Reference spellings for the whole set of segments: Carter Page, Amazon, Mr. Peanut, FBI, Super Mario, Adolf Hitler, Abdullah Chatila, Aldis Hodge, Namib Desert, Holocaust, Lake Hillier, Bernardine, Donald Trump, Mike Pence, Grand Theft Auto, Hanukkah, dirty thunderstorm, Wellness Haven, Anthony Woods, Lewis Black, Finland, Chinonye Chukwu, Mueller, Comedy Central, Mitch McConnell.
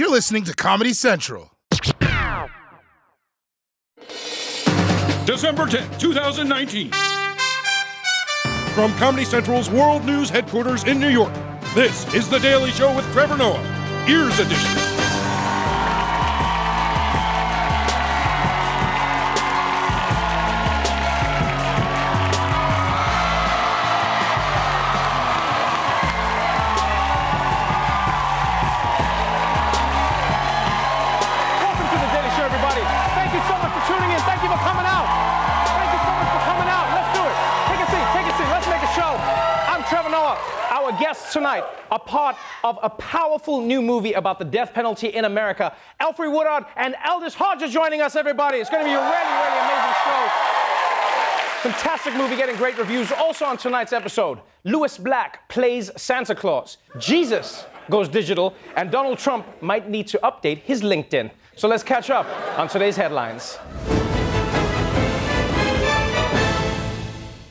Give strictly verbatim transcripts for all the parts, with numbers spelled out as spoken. You're listening to Comedy Central. December tenth, twenty nineteen. From Comedy Central's World News headquarters in New York, this is The Daily Show with Trevor Noah, Ears Edition. Tonight, a part of a powerful new movie about the death penalty in America. Alfre Woodard and Aldis Hodge are joining us, everybody. It's going to be a really, really amazing show. Fantastic movie, getting great reviews. Also on tonight's episode, Lewis Black plays Santa Claus. Jesus goes digital, and Donald Trump might need to update his LinkedIn. So let's catch up on today's headlines.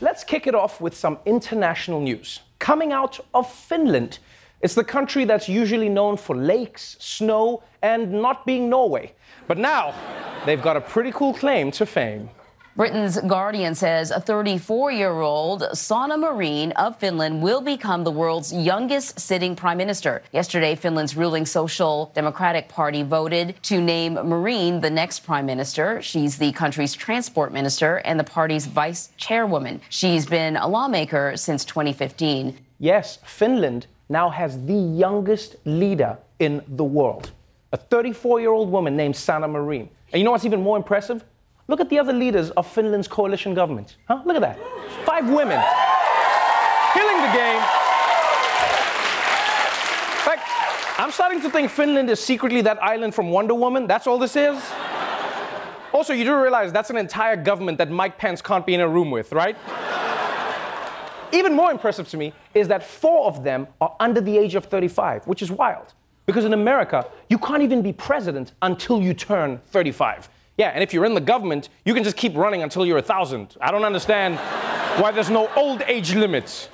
Let's kick it off with some international news. Coming out of Finland. It's the country that's usually known for lakes, snow, and not being Norway. But now, they've got a pretty cool claim to fame. Britain's Guardian says a thirty-four-year-old Sanna Marin of Finland will become the world's youngest sitting prime minister. Yesterday, Finland's ruling Social Democratic Party voted to name Marin the next prime minister. She's the country's transport minister and the party's vice chairwoman. She's been a lawmaker since twenty fifteen. Yes, Finland now has the youngest leader in the world, a thirty-four-year-old woman named Sanna Marin. And you know what's even more impressive? Look at the other leaders of Finland's coalition government. Huh? Look at that. Five women. Killing the game. Like, I'm starting to think Finland is secretly that island from Wonder Woman. That's all this is? Also, you do realize that's an entire government that Mike Pence can't be in a room with, right? Even more impressive to me is that four of them are under the age of thirty-five, which is wild. Because in America, you can't even be president until you turn thirty-five. Yeah, and if you're in the government, you can just keep running until you're one thousand. I don't understand why there's no old age limits.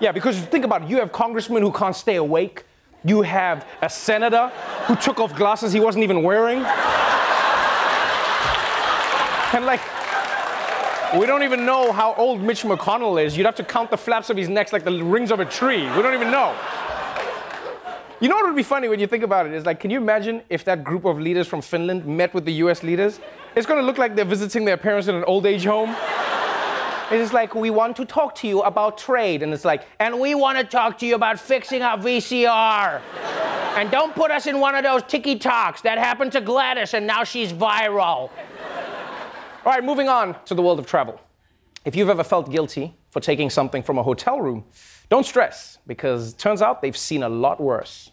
Yeah, because think about it. You have congressmen who can't stay awake. You have a senator who took off glasses he wasn't even wearing. And like, we don't even know how old Mitch McConnell is. You'd have to count the flaps of his neck like the rings of a tree. We don't even know. You know what would be funny when you think about it is like, can you imagine if that group of leaders from Finland met with the U S leaders? It's gonna look like they're visiting their parents in an old age home. It's just like, we want to talk to you about trade. And it's like, and we want to talk to you about fixing our V C R. And don't put us in one of those tiki-talks. That happened to Gladys and now she's viral. All right, moving on to the world of travel. If you've ever felt guilty for taking something from a hotel room, don't stress, because it turns out they've seen a lot worse.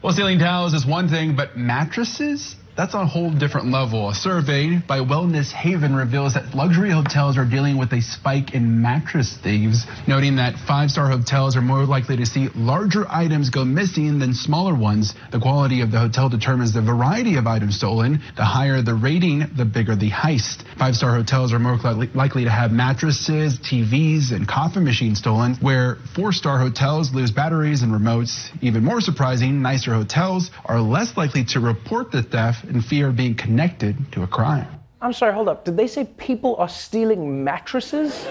Well, stealing towels is one thing, but mattresses? That's on a whole different level. A survey by Wellness Haven reveals that luxury hotels are dealing with a spike in mattress thieves, noting that five-star hotels are more likely to see larger items go missing than smaller ones. The quality of the hotel determines the variety of items stolen. The higher the rating, the bigger the heist. Five-star hotels are more likely to have mattresses, T Vs, and coffee machines stolen, where four-star hotels lose batteries and remotes. Even more surprising, nicer hotels are less likely to report the theft in fear of being connected to a crime. I'm sorry, hold up. Did they say people are stealing mattresses?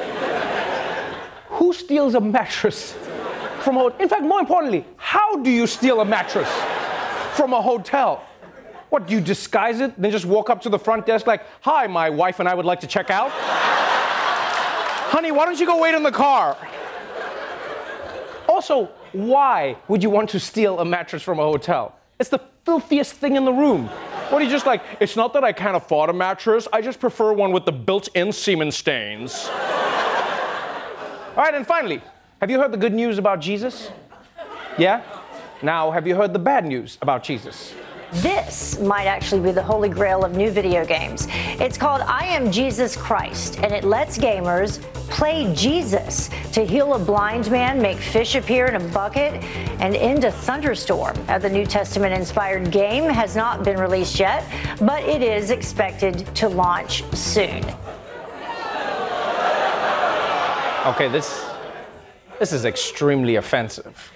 Who steals a mattress from a hotel? In fact, more importantly, how do you steal a mattress from a hotel? What, do you disguise it, then just walk up to the front desk like, hi, my wife and I would like to check out? Honey, why don't you go wait in the car? Also, why would you want to steal a mattress from a hotel? It's the filthiest thing in the room. What, are you just like, it's not that I can't afford a mattress, I just prefer one with the built-in semen stains. All right, and finally, have you heard the good news about Jesus? Yeah? Now, have you heard the bad news about Jesus? This might actually be the holy grail of new video games. It's called I Am Jesus Christ, and it lets gamers play Jesus to heal a blind man, make fish appear in a bucket, and end a thunderstorm. Now, the New Testament-inspired game has not been released yet, but it is expected to launch soon. Okay, this, this is extremely offensive.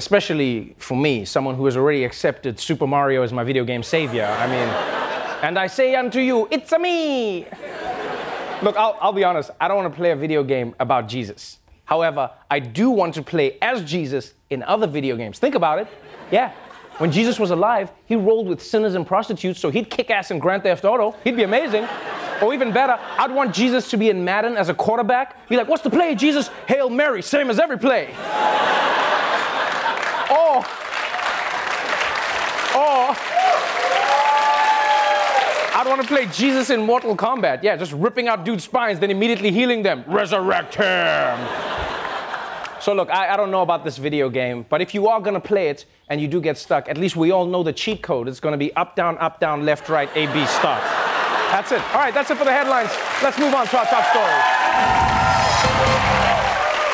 especially for me, someone who has already accepted Super Mario as my video game savior. I mean, and I say unto you, it's-a me! Look, I'll, I'll be honest, I don't want to play a video game about Jesus. However, I do want to play as Jesus in other video games. Think about it. Yeah. When Jesus was alive, he rolled with sinners and prostitutes, so he'd kick ass in Grand Theft Auto. He'd be amazing. Or even better, I'd want Jesus to be in Madden as a quarterback. Be like, what's the play, Jesus? Hail Mary, same as every play. or, or, I'd want to play Jesus in Mortal Kombat. Yeah, just ripping out dudes' spines, then immediately healing them. Resurrect him. So look, I, I don't know about this video game, but if you are gonna play it and you do get stuck, at least we all know the cheat code. It's gonna be up, down, up, down, left, right, A, B, start. That's it. All right, that's it for the headlines. Let's move on to our top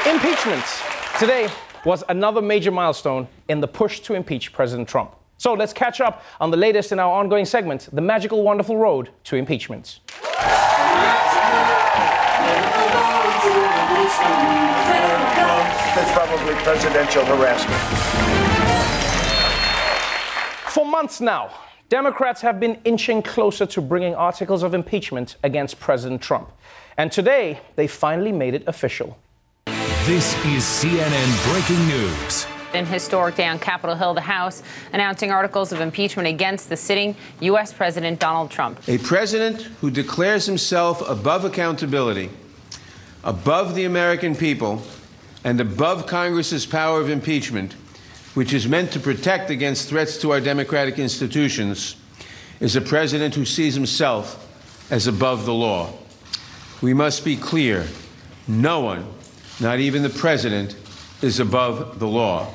story. Impeachments. Today was another major milestone in the push to impeach President Trump. So let's catch up on the latest in our ongoing segment, The Magical Wonderful Road to Impeachment. It's probably presidential harassment. For months now, Democrats have been inching closer to bringing articles of impeachment against President Trump. And today, they finally made it official. This is C N N Breaking News. In historic day on Capitol Hill, the House announcing articles of impeachment against the sitting U S President Donald Trump. A president who declares himself above accountability, above the American people, and above Congress's power of impeachment, which is meant to protect against threats to our democratic institutions, is a president who sees himself as above the law. We must be clear. No one, not even the president, is above the law.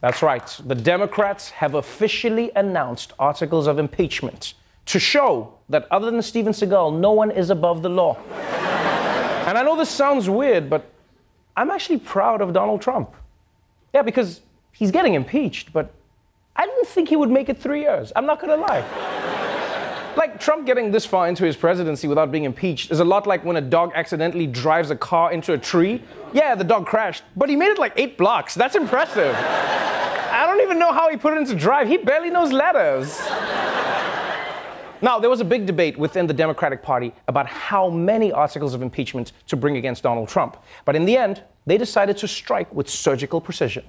That's right. The Democrats have officially announced articles of impeachment to show that other than Steven Seagal, no one is above the law. And I know this sounds weird, but I'm actually proud of Donald Trump. Yeah, because he's getting impeached, but I didn't think he would make it three years. I'm not gonna lie. Like, Trump getting this far into his presidency without being impeached is a lot like when a dog accidentally drives a car into a tree. Yeah, the dog crashed, but he made it like eight blocks. That's impressive. I don't even know how he put it into drive. He barely knows letters. Now, there was a big debate within the Democratic Party about how many articles of impeachment to bring against Donald Trump. But in the end, they decided to strike with surgical precision.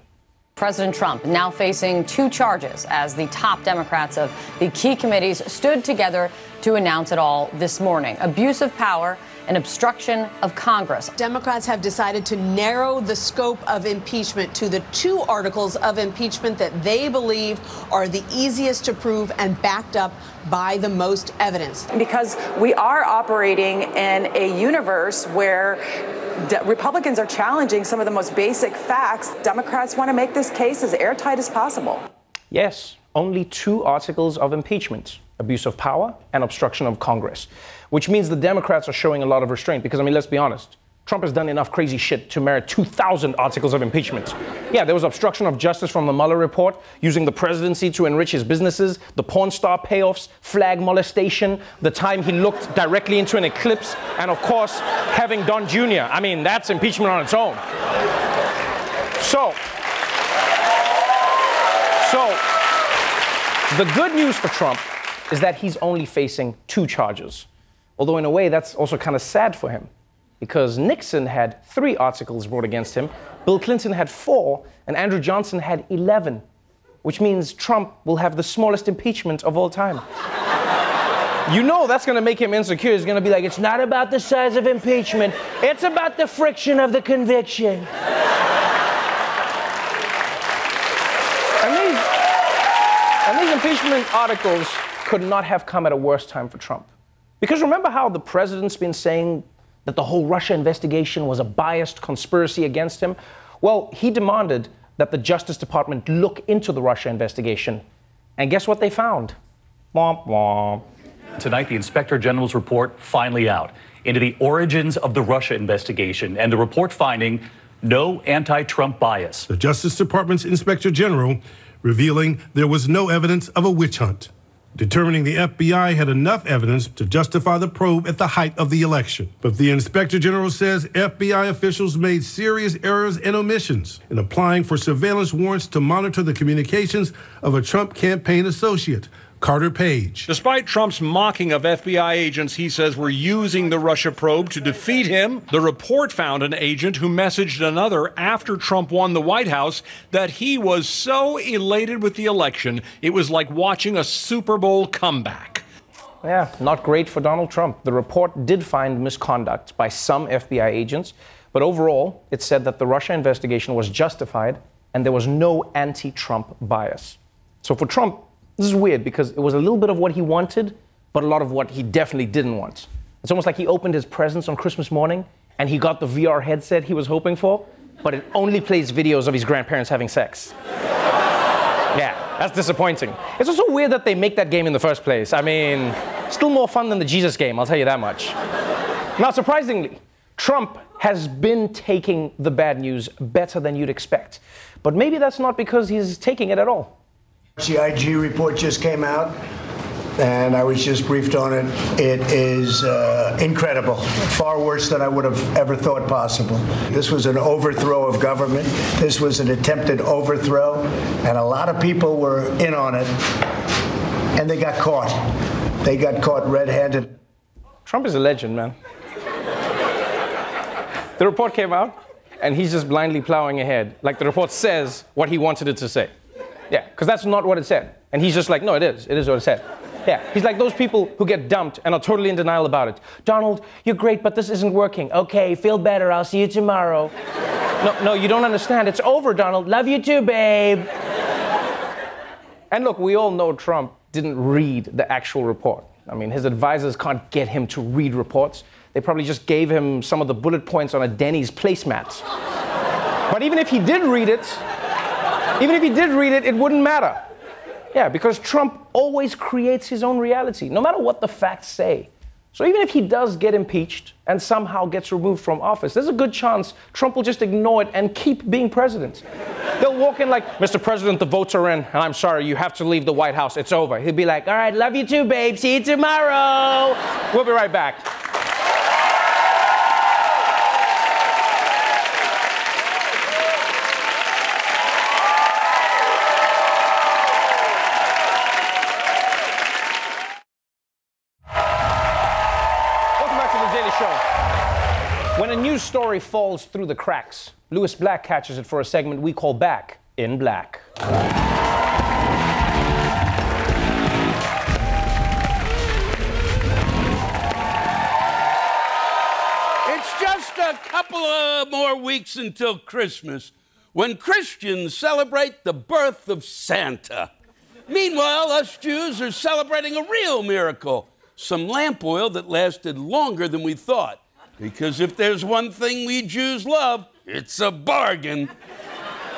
President Trump now facing two charges as the top Democrats of the key committees stood together to announce it all this morning. Abuse of power and obstruction of Congress. Democrats have decided to narrow the scope of impeachment to the two articles of impeachment that they believe are the easiest to prove and backed up by the most evidence. Because we are operating in a universe where de- Republicans are challenging some of the most basic facts. Democrats want to make this case as airtight as possible. Yes, only two articles of impeachment. Abuse of power and obstruction of Congress, which means the Democrats are showing a lot of restraint because, I mean, let's be honest, Trump has done enough crazy shit to merit two thousand articles of impeachment. Yeah, there was obstruction of justice from the Mueller report, using the presidency to enrich his businesses, the porn star payoffs, flag molestation, the time he looked directly into an eclipse, and of course, having Don Junior I mean, that's impeachment on its own. So, so, the good news for Trump is that he's only facing two charges. Although in a way, that's also kind of sad for him, because Nixon had three articles brought against him, Bill Clinton had four, and Andrew Johnson had eleven, which means Trump will have the smallest impeachment of all time. You know that's gonna make him insecure. He's gonna be like, it's not about the size of impeachment, it's about the friction of the conviction. And these, and these impeachment articles could not have come at a worse time for Trump. Because remember how the president's been saying that the whole Russia investigation was a biased conspiracy against him? Well, he demanded that the Justice Department look into the Russia investigation. And guess what they found? Womp womp. Tonight, the Inspector General's report finally out into the origins of the Russia investigation, and the report finding no anti-Trump bias. The Justice Department's Inspector General revealing there was no evidence of a witch hunt. determining the F B I had enough evidence to justify the probe at the height of the election. But the Inspector General says F B I officials made serious errors and omissions in applying for surveillance warrants to monitor the communications of a Trump campaign associate, Carter Page. Despite Trump's mocking of F B I agents he says were using the Russia probe to defeat him, the report found an agent who messaged another after Trump won the White House that he was so elated with the election, it was like watching a Super Bowl comeback. Yeah, not great for Donald Trump. The report did find misconduct by some F B I agents, but overall, it said that the Russia investigation was justified and there was no anti-Trump bias. So for Trump, this is weird because it was a little bit of what he wanted, but a lot of what he definitely didn't want. It's almost like he opened his presents on Christmas morning and he got the V R headset he was hoping for, but it only plays videos of his grandparents having sex. Yeah, that's disappointing. It's also weird that they make that game in the first place. I mean, still more fun than the Jesus game, I'll tell you that much. Now, surprisingly, Trump has been taking the bad news better than you'd expect. But maybe that's not because he's taking it at all. The I G report just came out, and I was just briefed on it. It is uh, incredible, far worse than I would have ever thought possible. This was an overthrow of government. This was an attempted overthrow, and a lot of people were in on it, and they got caught. They got caught red-handed. Trump is a legend, man. The report came out, and he's just blindly plowing ahead, like the report says what he wanted it to say. Yeah, because that's not what it said. And he's just like, no, it is. It is what it said. Yeah, he's like those people who get dumped and are totally in denial about it. Donald, you're great, but this isn't working. Okay, feel better. I'll see you tomorrow. No, no, you don't understand. It's over, Donald. Love you too, babe. And look, we all know Trump didn't read the actual report. I mean, his advisors can't get him to read reports. They probably just gave him some of the bullet points on a Denny's placemat. But even if he did read it, Even if he did read it, it wouldn't matter. Yeah, because Trump always creates his own reality, no matter what the facts say. So even if he does get impeached and somehow gets removed from office, there's a good chance Trump will just ignore it and keep being president. They'll walk in like, Mister President, the votes are in, and I'm sorry, you have to leave the White House. It's over. He'll be like, all right, love you too, babe. See you tomorrow. We'll be right back. News story falls through the cracks. Lewis Black catches it for a segment we call Back in Black. It's just a couple of more weeks until Christmas, when Christians celebrate the birth of Santa. Meanwhile, us Jews are celebrating a real miracle, some lamp oil that lasted longer than we thought. Because if there's one thing we Jews love, it's a bargain.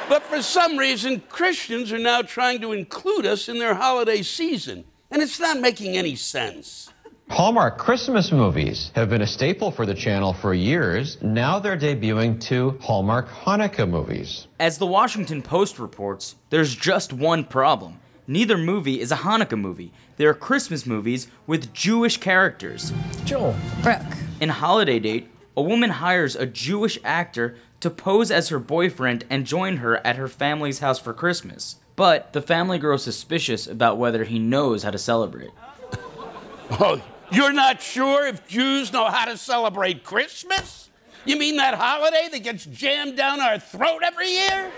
But for some reason, Christians are now trying to include us in their holiday season, and it's not making any sense. Hallmark Christmas movies have been a staple for the channel for years. Now they're debuting two Hallmark Hanukkah movies. As the Washington Post reports, there's just one problem. Neither movie is a Hanukkah movie. They are Christmas movies with Jewish characters. Joel. Brooke. In Holiday Date, a woman hires a Jewish actor to pose as her boyfriend and join her at her family's house for Christmas. But the family grows suspicious about whether he knows how to celebrate. Oh, you're not sure if Jews know how to celebrate Christmas? You mean that holiday that gets jammed down our throat every year?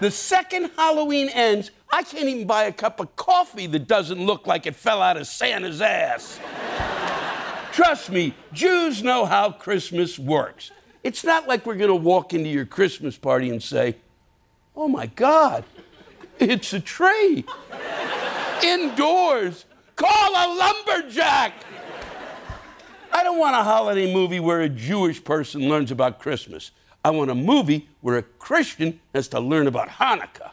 The second Halloween ends, I can't even buy a cup of coffee that doesn't look like it fell out of Santa's ass. Trust me, Jews know how Christmas works. It's not like we're going to walk into your Christmas party and say, oh, my God, it's a tree. Indoors. Call a lumberjack. I don't want a holiday movie where a Jewish person learns about Christmas. I want a movie where a Christian has to learn about Hanukkah.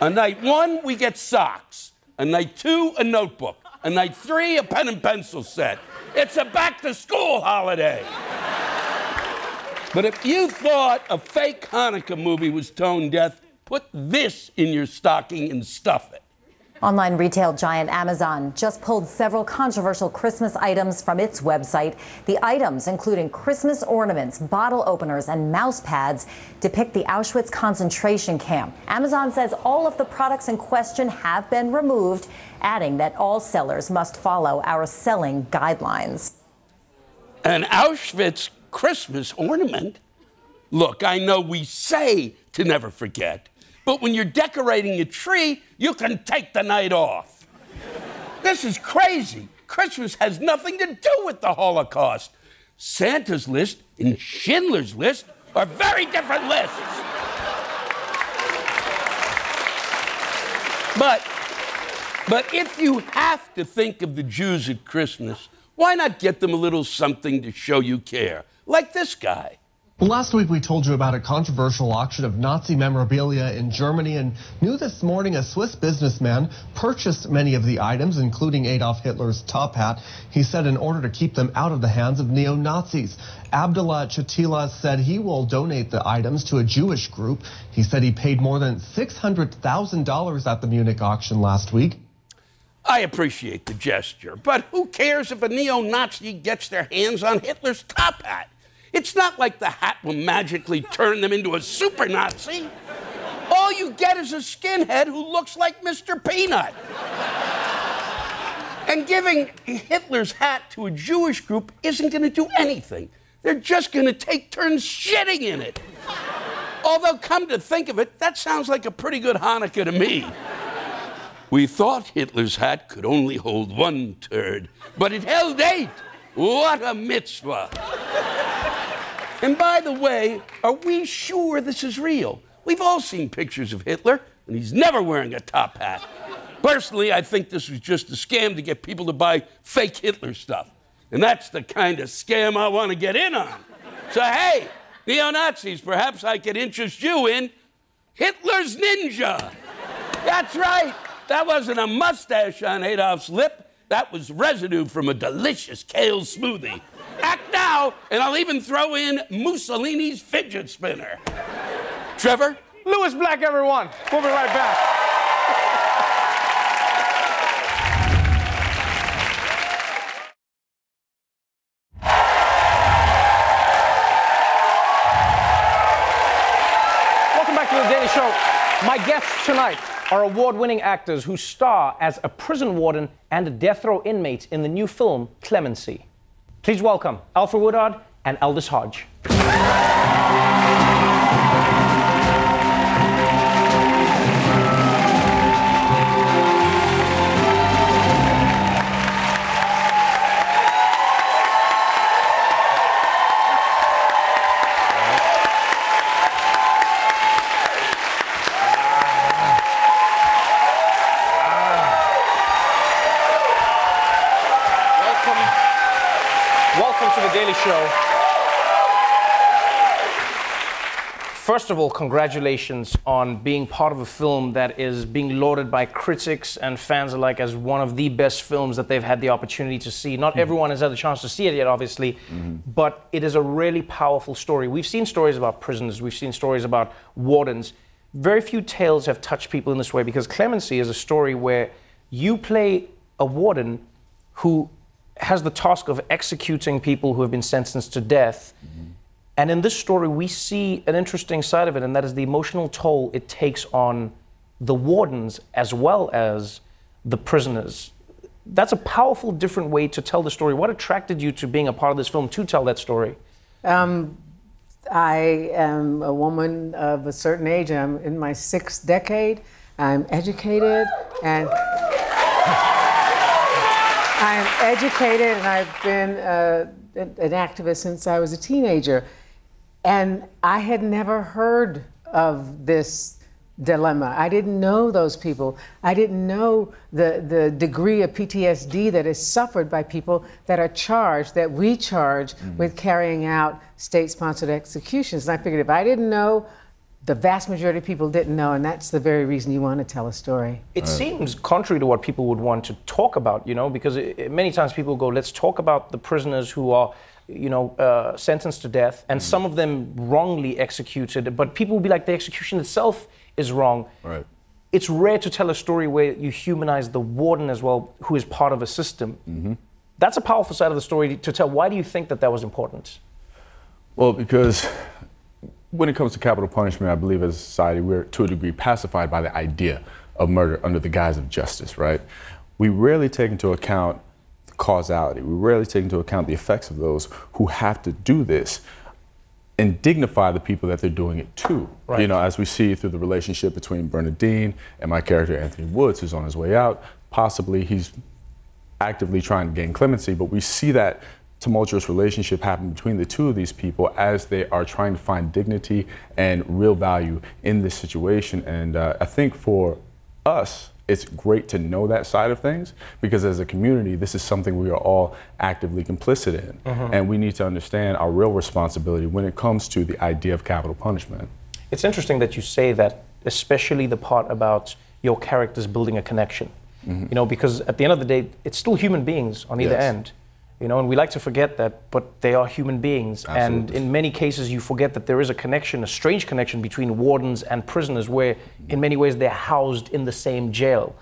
On night one, we get socks. On night two, a notebook. On night three, a pen and pencil set. It's a back-to-school holiday. But if you thought a fake Hanukkah movie was tone-deaf, put this in your stocking and stuff it. Online retail giant Amazon just pulled several controversial Christmas items from its website. The items, including Christmas ornaments, bottle openers, and mouse pads, depict the Auschwitz concentration camp. Amazon says all of the products in question have been removed, adding that all sellers must follow our selling guidelines. An Auschwitz Christmas ornament? Look, I know we say to never forget, but when you're decorating a tree, you can take the night off. This is crazy. Christmas has nothing to do with the Holocaust. Santa's list and Schindler's List are very different lists. But, but if you have to think of the Jews at Christmas, why not get them a little something to show you care, like this guy? Last week, we told you about a controversial auction of Nazi memorabilia in Germany, and new this morning, a Swiss businessman purchased many of the items, including Adolf Hitler's top hat. He said in order to keep them out of the hands of neo-Nazis. Abdullah Chatila said he will donate the items to a Jewish group. He said he paid more than six hundred thousand dollars at the Munich auction last week. I appreciate the gesture, but who cares if a neo-Nazi gets their hands on Hitler's top hat? It's not like the hat will magically turn them into a super Nazi. All you get is a skinhead who looks like Mister Peanut. And giving Hitler's hat to a Jewish group isn't going to do anything. They're just going to take turns shitting in it. Although, come to think of it, that sounds like a pretty good Hanukkah to me. We thought Hitler's hat could only hold one turd, but it held eight. What a mitzvah. And by the way, are we sure this is real? We've all seen pictures of Hitler, and he's never wearing a top hat. Personally, I think this was just a scam to get people to buy fake Hitler stuff. And that's the kind of scam I want to get in on. So, hey, neo-Nazis, perhaps I could interest you in Hitler's ninja. That's right. That wasn't a mustache on Adolf's lip. That was residue from a delicious kale smoothie. Act now, and I'll even throw in Mussolini's fidget spinner. Trevor? Lewis Black, everyone. We'll be right back. Welcome back to The Daily Show. My guests tonight are award-winning actors who star as a prison warden and a death row inmate in the new film, Clemency. Please welcome Alfre Woodard and Aldis Hodge. Show. First of all, congratulations on being part of a film that is being lauded by critics and fans alike as one of the best films that they've had the opportunity to see. Not mm-hmm. everyone has had the chance to see it yet, obviously, mm-hmm. but it is a really powerful story. We've seen stories about prisoners, we've seen stories about wardens. Very few tales have touched people in this way, because Clemency is a story where you play a warden who has the task of executing people who have been sentenced to death. Mm-hmm. And in this story, we see an interesting side of it, and that is the emotional toll it takes on the wardens as well as the prisoners. That's a powerful, different way to tell the story. What attracted you to being a part of this film to tell that story? Um, I am a woman of a certain age. I'm in my sixth decade. I'm educated and... I'm educated, and I've been uh, an activist since I was a teenager. And I had never heard of this dilemma. I didn't know those people. I didn't know the, the degree of P T S D that is suffered by people that are charged, that we charge mm-hmm. with carrying out state-sponsored executions. And I figured if I didn't know, the vast majority of people didn't know, and that's the very reason you want to tell a story. It right. seems contrary to what people would want to talk about, you know, because it, it, many times people go, let's talk about the prisoners who are, you know, uh, sentenced to death, and mm. some of them wrongly executed, but people will be like, the execution itself is wrong. Right. it's rare to tell a story where you humanize the warden as well, who is part of a system. Mm-hmm. That's a powerful side of the story to tell. Why do you think that that was important? Well, because when it comes to capital punishment, I believe as a society, we're to a degree pacified by the idea of murder under the guise of justice, right? We rarely take into account causality. We rarely take into account the effects of those who have to do this and dignify the people that they're doing it to. Right. You know, as we see through the relationship between Bernardine and my character, Anthony Woods, who's on his way out, possibly he's actively trying to gain clemency, but we see that tumultuous relationship happen between the two of these people as they are trying to find dignity and real value in this situation. And uh, I think for us, it's great to know that side of things, because as a community, this is something we are all actively complicit in. Mm-hmm. And we need to understand our real responsibility when it comes to the idea of capital punishment. It's interesting that you say that, especially the part about your characters building a connection. Mm-hmm. You know, because at the end of the day, it's still human beings on either yes. end. You know, and we like to forget that, but they are human beings. Absolutely. And in many cases, you forget that there is a connection, a strange connection between wardens and prisoners, where in many ways they're housed in the same jail.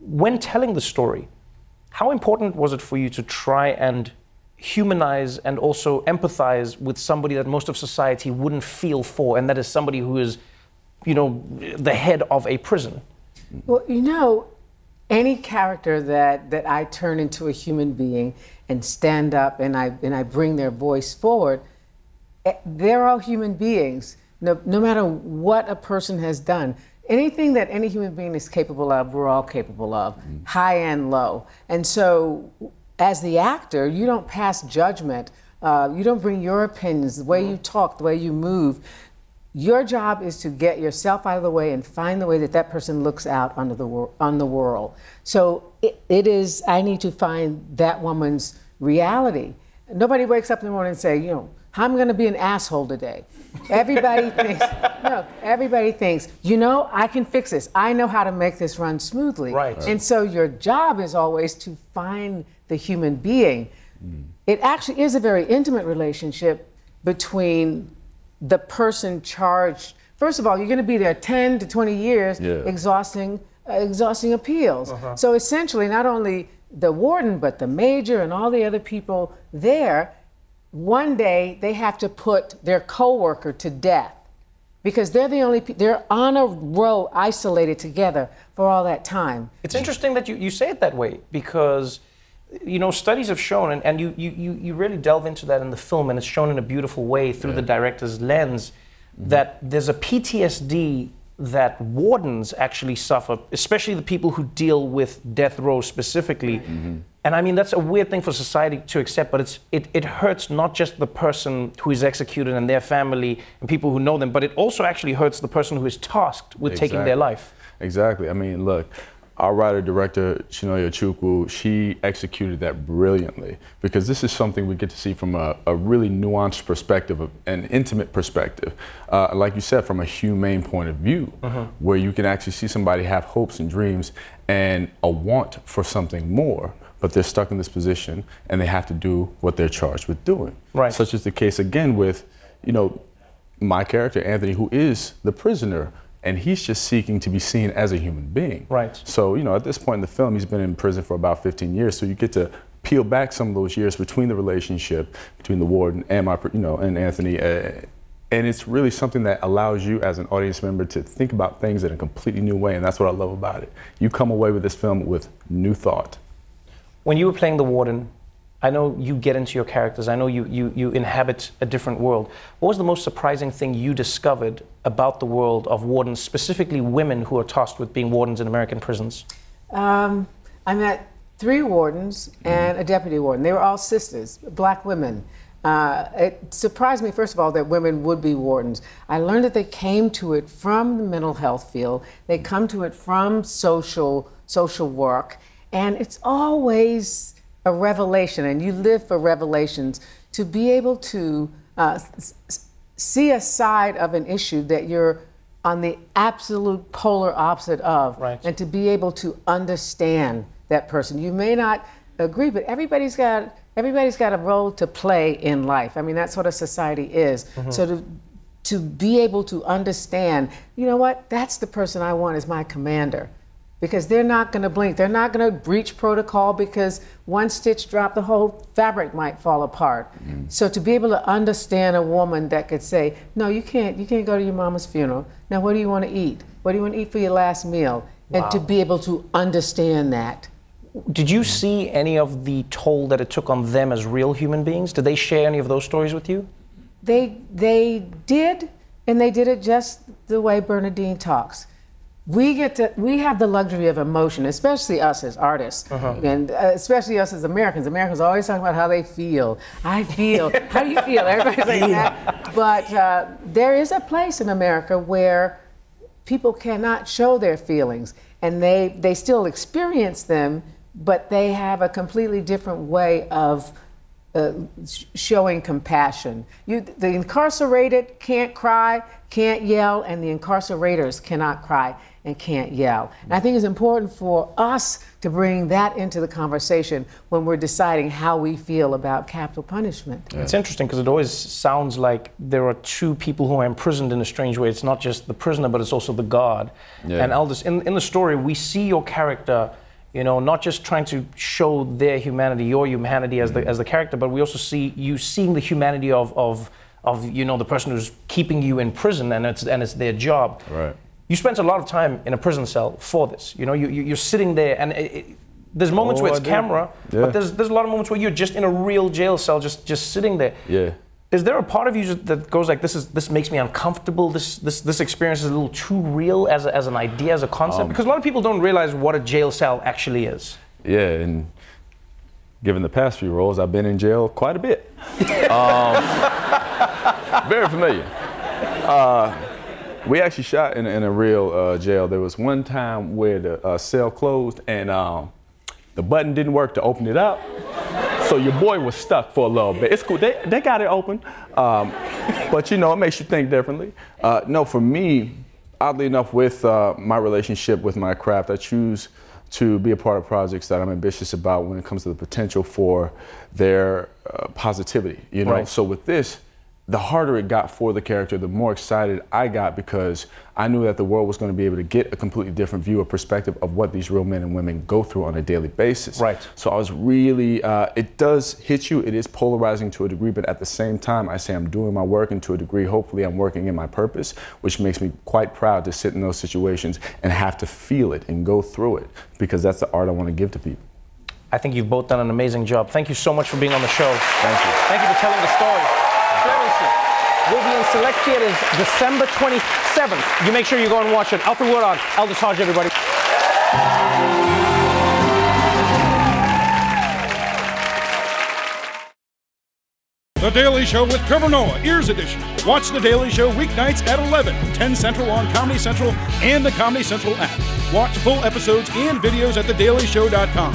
When telling the story, how important was it for you to try and humanize and also empathize with somebody that most of society wouldn't feel for, and that is somebody who is, you know, the head of a prison? Well, you know, any character that, that I turn into a human being and stand up and I, and I bring their voice forward, they're all human beings, no, no matter what a person has done. Anything that any human being is capable of, we're all capable of, mm-hmm. high and low. And so as the actor, you don't pass judgment. Uh, you don't bring your opinions, the way mm-hmm. you talk, the way you move. Your job is to get yourself out of the way and find the way that that person looks out onto the wor- on the world. So it, it is, I need to find that woman's reality. Nobody wakes up in the morning and say, you know, I'm going to be an asshole today. Everybody thinks, no, everybody thinks, you know, I can fix this. I know how to make this run smoothly. Right. And so your job is always to find the human being. Mm. It actually is a very intimate relationship between the person charged. First of all, you're going to be there ten to twenty years yeah. exhausting uh, exhausting appeals. Uh-huh. So essentially, not only the warden, but the major and all the other people there, one day they have to put their coworker to death because they're the only, pe- they're on a row isolated together for all that time. It's interesting that you, you say it that way, because you know, studies have shown, and, and you, you, you really delve into that in the film, and it's shown in a beautiful way through yeah. the director's lens, mm-hmm. that there's a P T S D that wardens actually suffer, especially the people who deal with death row specifically. Mm-hmm. And I mean, that's a weird thing for society to accept, but it's it, it hurts not just the person who is executed and their family and people who know them, but it also actually hurts the person who is tasked with exactly. taking their life. Exactly. I mean, look. Our writer-director, Chinonye Chukwu, she executed that brilliantly, because this is something we get to see from a, a really nuanced perspective, of, an intimate perspective. Uh, like you said, from a humane point of view, mm-hmm. where you can actually see somebody have hopes and dreams and a want for something more, but they're stuck in this position and they have to do what they're charged with doing. Right. Such is the case, again, with, you know, my character, Anthony, who is the prisoner, and he's just seeking to be seen as a human being. Right. So, you know, at this point in the film, he's been in prison for about fifteen years, so you get to peel back some of those years between the relationship between the warden and my, you know, and Anthony. Uh, and it's really something that allows you as an audience member to think about things in a completely new way, and that's what I love about it. You come away with this film with new thought. When you were playing the warden, I know you get into your characters. I know you, you, you inhabit a different world. What was the most surprising thing you discovered about the world of wardens, specifically women who are tasked with being wardens in American prisons? Um, I met three wardens and mm. a deputy warden. They were all sisters, black women. Uh, it surprised me, first of all, that women would be wardens. I learned that they came to it from the mental health field. They come to it from social, social work. And it's always a revelation, and you live for revelations, to be able to uh, s- see a side of an issue that you're on the absolute polar opposite of, right. and to be able to understand that person. You may not agree, but everybody's got everybody's got a role to play in life. I mean, that's what a society is. Mm-hmm. So to to be able to understand, you know what, that's the person I want as my commander. Because they're not going to blink. They're not going to breach protocol, because one stitch drop, the whole fabric might fall apart. Mm-hmm. So to be able to understand a woman that could say, no, you can't, you can't go to your mama's funeral. Now, what do you want to eat? What do you want to eat for your last meal? Wow. And to be able to understand that. Did you see any of the toll that it took on them as real human beings? Did they share any of those stories with you? They, they did, and they did it just the way Bernardine talks. We get to, we have the luxury of emotion, especially us as artists, uh-huh. and uh, especially us as Americans. Americans always talk about how they feel. I feel. How do you feel? Everybody's like that. But uh, there is a place in America where people cannot show their feelings, and they, they still experience them, but they have a completely different way of uh, showing compassion. You, the incarcerated can't cry, can't yell, and the incarcerators cannot cry and can't yell. And I think it's important for us to bring that into the conversation when we're deciding how we feel about capital punishment. Yeah. It's interesting, because it always sounds like there are two people who are imprisoned in a strange way. It's not just the prisoner, but it's also the guard. Yeah. And Aldis, in, in the story, we see your character, you know, not just trying to show their humanity, your humanity as the as the character, but we also see you seeing the humanity of of of you know, the person who's keeping you in prison, and it's and it's their job. Right. You spent a lot of time in a prison cell for this. You know, you, you you're sitting there, and it, it, there's moments oh, where it's camera, yeah. but there's there's a lot of moments where you're just in a real jail cell, just just sitting there. Yeah. Is there a part of you that goes like, this is this makes me uncomfortable, this this this experience is a little too real as a, as an idea, as a concept? Um, because a lot of people don't realize what a jail cell actually is. Yeah, and given the past few roles, I've been in jail quite a bit. um, very familiar. Uh, we actually shot in, in a real uh, jail. There was one time where the uh, cell closed and um, the button didn't work to open it up. So your boy was stuck for a little bit. It's cool, they, they got it open. Um, but you know, it makes you think differently. Uh, no, for me, oddly enough, with uh, my relationship with my craft, I choose to be a part of projects that I'm ambitious about when it comes to the potential for their uh, positivity, you know? Right. So with this, the harder it got for the character, the more excited I got, because I knew that the world was gonna be able to get a completely different view or perspective of what these real men and women go through on a daily basis. Right. So I was really, uh, it does hit you, it is polarizing to a degree, but at the same time, I say I'm doing my work, and to a degree, hopefully I'm working in my purpose, which makes me quite proud to sit in those situations and have to feel it and go through it, because that's the art I wanna give to people. I think you've both done an amazing job. Thank you so much for being on the show. Thank you. Thank you for telling the story. We'll be in select theaters December twenty-seventh. You make sure you go and watch it. Alfre Woodard, Aldis Hodge, everybody. The Daily Show with Trevor Noah, Ears Edition. Watch The Daily Show weeknights at eleven, ten Central on Comedy Central and the Comedy Central app. Watch full episodes and videos at the daily show dot com.